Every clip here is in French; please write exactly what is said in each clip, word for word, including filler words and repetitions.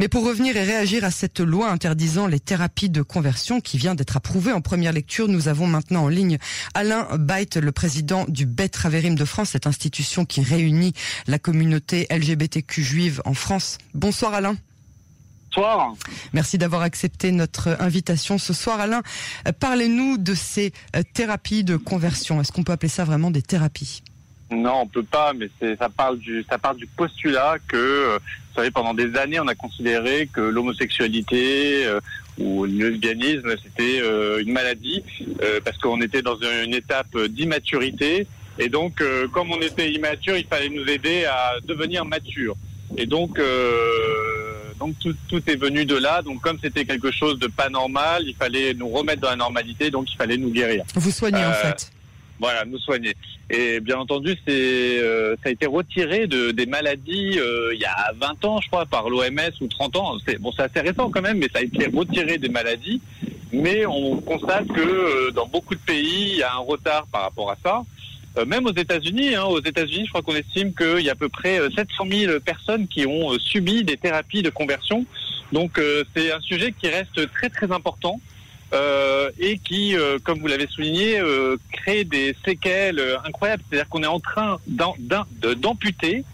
Mais pour revenir et réagir à cette loi interdisant les thérapies de conversion qui vient d'être approuvée en première lecture, nous avons maintenant en ligne Alain Beit, le président du Beit Haverim de France, cette institution qui réunit la communauté L G B T Q juive en France. Bonsoir Alain. Bonsoir. Merci d'avoir accepté notre invitation ce soir. Alain, parlez-nous de ces thérapies de conversion. Est-ce qu'on peut appeler ça vraiment des thérapies ? Non, on peut pas, mais c'est, ça parle du, ça parle du postulat que, vous savez, pendant des années, on a considéré que l'homosexualité euh, ou le lesbianisme, c'était euh, une maladie, euh, parce qu'on était dans une étape d'immaturité. Et donc, euh, comme on était immature, il fallait nous aider à devenir mature. Et donc... Euh, Donc tout, tout est venu de là. Donc comme c'était quelque chose de pas normal, il fallait nous remettre dans la normalité. Donc il fallait nous guérir. Vous soigner euh, en fait. Voilà, nous soigner. Et bien entendu, c'est euh, ça a été retiré de des maladies euh, il y a vingt ans, je crois, par l'O M S ou trente ans. C'est, bon, c'est assez récent quand même, mais ça a été retiré des maladies. Mais on constate que euh, dans beaucoup de pays, il y a un retard par rapport à ça. Euh, même aux États-Unis, hein, aux États-Unis, je crois qu'on estime qu'il y a à peu près sept cent mille personnes qui ont euh, subi des thérapies de conversion. Donc euh, c'est un sujet qui reste très très important euh, et qui, euh, comme vous l'avez souligné, euh, crée des séquelles euh, incroyables. C'est-à-dire qu'on est en train d'en, d'en, d'amputer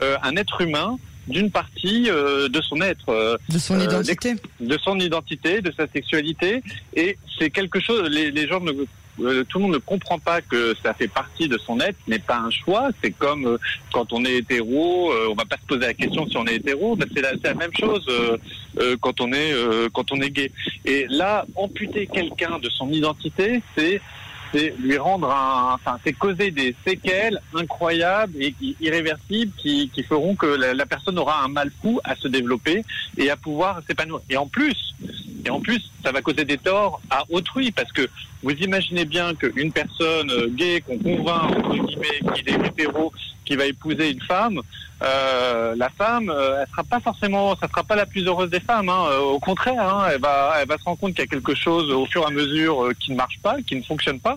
euh, un être humain d'une partie euh, de son être, euh, de son identité, euh, de son identité, de sa sexualité. Et c'est quelque chose. Les, les gens ne Tout le monde ne comprend pas que ça fait partie de son être, mais pas un choix. C'est comme quand on est hétéro, on va pas se poser la question si on est hétéro. Ben c'est, la, c'est la même chose quand on est quand on est gay. Et là, amputer quelqu'un de son identité, c'est c'est lui rendre un, enfin, c'est causer des séquelles incroyables et irréversibles qui qui feront que la, la personne aura un mal fou à se développer et à pouvoir s'épanouir. Et en plus. Et en plus, ça va causer des torts à autrui, parce que vous imaginez bien qu'une personne gay qu'on convainc, entre guillemets, qu'il est hétéro, qui va épouser une femme, euh, la femme, euh, elle sera pas forcément, ça sera pas la plus heureuse des femmes, hein. Au contraire, hein, elle va, elle va se rendre compte qu'il y a quelque chose au fur et à mesure euh, qui ne marche pas, qui ne fonctionne pas.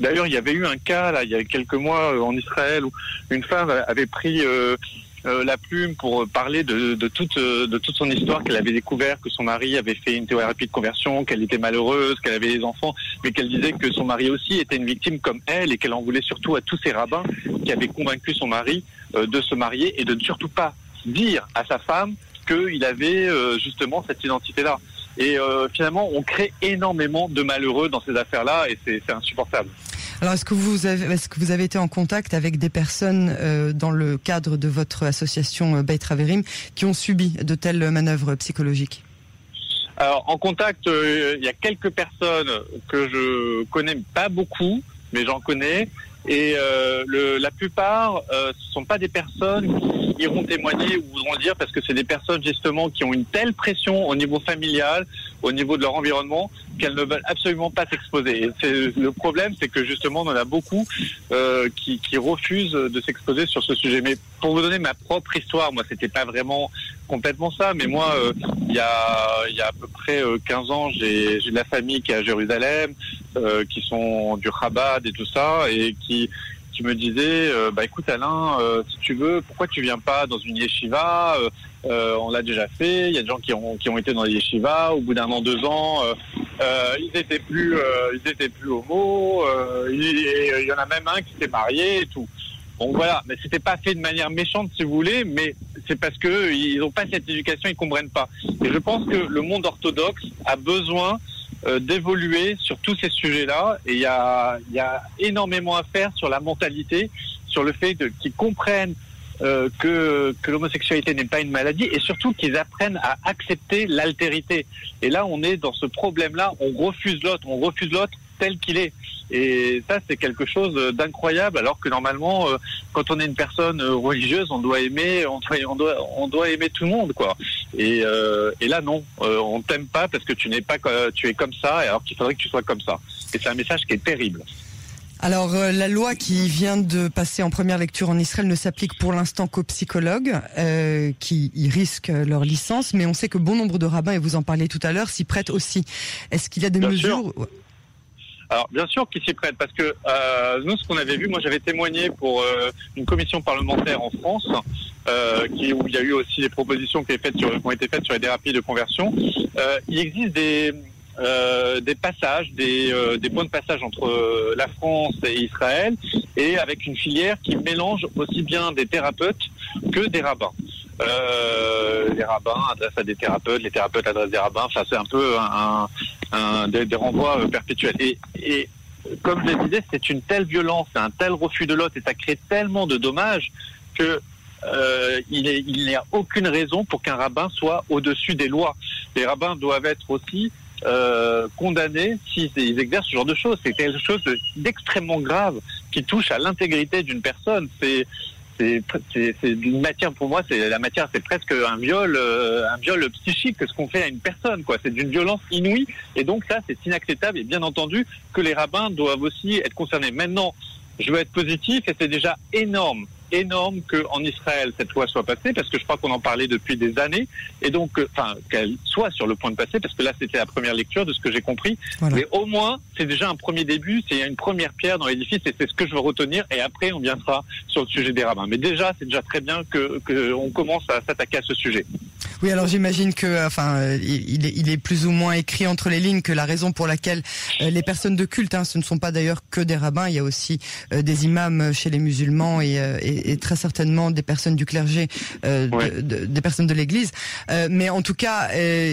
D'ailleurs, il y avait eu un cas, là, il y a quelques mois, euh, en Israël, où une femme avait pris, euh, Euh, la plume pour parler de, de toute de toute son histoire, qu'elle avait découvert que son mari avait fait une thérapie de conversion, qu'elle était malheureuse, qu'elle avait des enfants, mais qu'elle disait que son mari aussi était une victime comme elle et qu'elle en voulait surtout à tous ces rabbins qui avaient convaincu son mari euh, de se marier et de ne surtout pas dire à sa femme qu'il avait euh, justement cette identité-là. Et euh, finalement, on crée énormément de malheureux dans ces affaires-là et c'est, c'est insupportable. Alors, est-ce que vous avez, est-ce que vous avez été en contact avec des personnes euh, dans le cadre de votre association Beit Haverim qui ont subi de telles manœuvres psychologiques ? Alors, en contact, euh, il y a quelques personnes que je connais pas beaucoup, mais j'en connais. Et euh, le, la plupart, euh, ce sont pas des personnes qui iront témoigner ou voudront dire, parce que c'est des personnes justement qui ont une telle pression au niveau familial, au niveau de leur environnement, qu'elles ne veulent absolument pas s'exposer. Et c'est, le problème, c'est que justement, on en a beaucoup euh, qui, qui refusent de s'exposer sur ce sujet. Mais pour vous donner ma propre histoire, moi, c'était pas vraiment complètement ça. Mais moi, euh, il y a, il y a à peu près quinze ans, j'ai, j'ai de la famille qui est à Jérusalem, euh, qui sont du Chabad et tout ça, et qui qui me disait euh, bah écoute Alain, euh, si tu veux, pourquoi tu viens pas dans une yeshiva, euh, euh, on l'a déjà fait, il y a des gens qui ont qui ont été dans les yeshivas, au bout d'un an, deux ans, euh, euh, ils étaient plus euh, ils étaient plus homo, euh, il, il y en a même un qui s'est marié et tout. Donc voilà, mais c'était pas fait de manière méchante si vous voulez, mais c'est parce que ils ont pas cette éducation, ils comprennent pas. Et je pense que le monde orthodoxe a besoin d'évoluer sur tous ces sujets-là, et il y a, y a énormément à faire sur la mentalité, sur le fait de, qu'ils comprennent euh, que, que l'homosexualité n'est pas une maladie, et surtout qu'ils apprennent à accepter l'altérité. Et là, on est dans ce problème-là, on refuse l'autre, on refuse l'autre tel qu'il est. Et ça, c'est quelque chose d'incroyable, alors que normalement, euh, quand on est une personne religieuse, on doit aimer, on doit, on doit, on doit aimer tout le monde, quoi. Et, euh, et là, non, euh, on t'aime pas parce que tu n'es pas, tu es comme ça, alors qu'il faudrait que tu sois comme ça. Et c'est un message qui est terrible. Alors, euh, la loi qui vient de passer en première lecture en Israël ne s'applique pour l'instant qu'aux psychologues euh, qui y risquent leur licence, mais on sait que bon nombre de rabbins, et vous en parliez tout à l'heure, s'y prêtent aussi. Est-ce qu'il y a des Bien mesures sûr. Alors bien sûr qu'ils s'y prêtent, parce que euh, nous, ce qu'on avait vu, moi j'avais témoigné pour euh, une commission parlementaire en France, euh, qui, où il y a eu aussi des propositions qui, faites sur, qui ont été faites sur les thérapies de conversion. Euh, il existe des, euh, des passages, des, euh, des points de passage entre euh, la France et Israël, et avec une filière qui mélange aussi bien des thérapeutes que des rabbins. Euh, les rabbins adressent à des thérapeutes, les thérapeutes adressent des rabbins. Enfin, c'est un peu un, un, des, des renvois euh, perpétuels. Et, et comme je le disais, c'est une telle violence, un tel refus de l'autre, et ça crée tellement de dommages que euh, il, est, il n'y a aucune raison pour qu'un rabbin soit au-dessus des lois. Les rabbins doivent être aussi euh, condamnés s'ils exercent ce genre de choses. C'est quelque chose d'extrêmement grave qui touche à l'intégrité d'une personne. C'est C'est, c'est, c'est une matière, pour moi, c'est la matière, c'est presque un viol, euh, un viol psychique, ce qu'on fait à une personne, quoi. C'est d'une violence inouïe, et donc ça, c'est inacceptable. Et bien entendu que les rabbins doivent aussi être concernés. Maintenant, je veux être positif, et c'est déjà énorme, énorme que en Israël cette loi soit passée, parce que je crois qu'on en parlait depuis des années, et donc, euh, enfin, qu'elle soit sur le point de passer, parce que là, c'était la première lecture, de ce que j'ai compris. Voilà. Mais au moins, c'est déjà un premier début, c'est une première pierre dans l'édifice, et c'est ce que je veux retenir. Et après, on viendra sur le sujet des rabbins. Mais déjà, c'est déjà très bien que, que on commence à s'attaquer à ce sujet. Oui, alors j'imagine que, enfin, il est, il est plus ou moins écrit entre les lignes que la raison pour laquelle les personnes de culte, hein, ce ne sont pas d'ailleurs que des rabbins, il y a aussi des imams chez les musulmans et, et, et très certainement des personnes du clergé, euh, ouais. de, de, des personnes de l'Église. Euh, mais en tout cas, euh,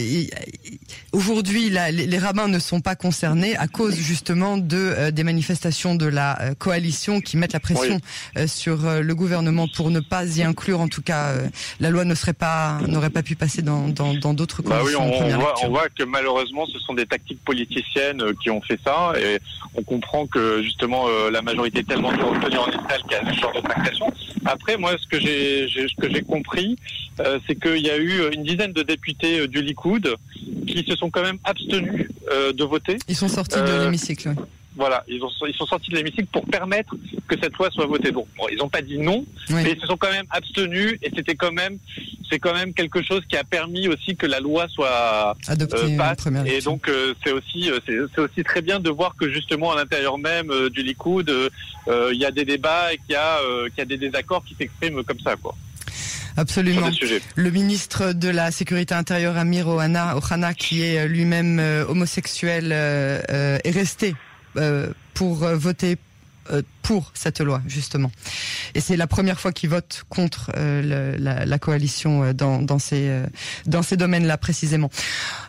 aujourd'hui, là, les, les rabbins ne sont pas concernés à cause justement de euh, des manifestations de la coalition qui mettent la pression ouais. euh, sur euh, le gouvernement pour ne pas y inclure. En tout cas, euh, la loi ne serait pas, n'aurait pas pu passer dans dans dans d'autres conditions. Bah oui, on, on voit on voit que malheureusement ce sont des tactiques politiciennes euh, qui ont fait ça, et on comprend que justement euh, la majorité est tellement bien obtenue en Israël qu'il y a ce genre de tractation. Après, moi, ce que j'ai, j'ai ce que j'ai compris, euh, c'est qu'il y a eu une dizaine de députés euh, du Likoud qui se sont quand même abstenus euh, de voter. Ils sont sortis euh, de l'hémicycle. Oui. Voilà, ils, ont, ils sont sortis de l'hémicycle pour permettre que cette loi soit votée. Bon, bon ils n'ont pas dit non, oui. mais ils se sont quand même abstenus, et c'était quand même, c'est quand même quelque chose qui a permis aussi que la loi soit adoptée. Euh, et donc euh, c'est aussi, euh, c'est, c'est aussi très bien de voir que justement à l'intérieur même euh, du Likoud, il euh, y a des débats et qu'il y a, euh, qu'il y a des désaccords qui s'expriment comme ça, quoi. Absolument. Le ministre de la Sécurité intérieure, Amir Ohana, Ohana qui est lui-même euh, homosexuel, euh, euh, est resté. Euh, pour euh, voter euh, pour cette loi, justement. Et c'est la première fois qu'ils votent contre euh, le, la, la coalition euh, dans, dans ces, euh, dans ces domaines-là, précisément.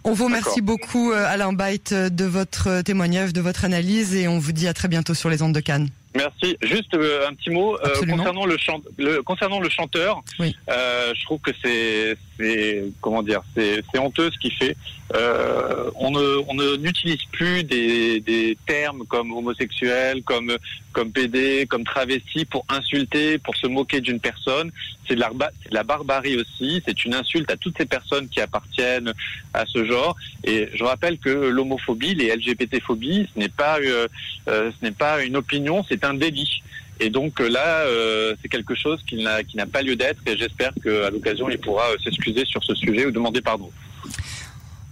On vous remercie beaucoup, euh, Alain Beit, de votre témoignage, de votre analyse, et on vous dit à très bientôt sur les ondes de Cannes. Merci. Juste euh, un petit mot euh, concernant le, chan- le concernant le chanteur. Oui. Euh, je trouve que c'est c'est comment dire c'est c'est honteux ce qu'il fait. Euh, on ne on ne n'utilise plus des des termes comme homosexuel, comme comme pédé, comme travesti pour insulter, pour se moquer d'une personne. C'est de la c'est de la barbarie aussi. C'est une insulte à toutes ces personnes qui appartiennent à ce genre. Et je rappelle que l'homophobie, les L G B T-phobies, ce n'est pas euh, euh, ce n'est pas une opinion. C'est un délit. Et donc là, euh, c'est quelque chose qui n'a, qui n'a pas lieu d'être, et j'espère qu'à l'occasion, il pourra euh, s'excuser sur ce sujet ou demander pardon.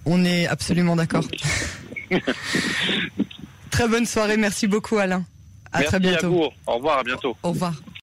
On est absolument d'accord. Très bonne soirée, merci beaucoup Alain. À merci très bientôt. À vous. Au revoir, à bientôt. Au revoir.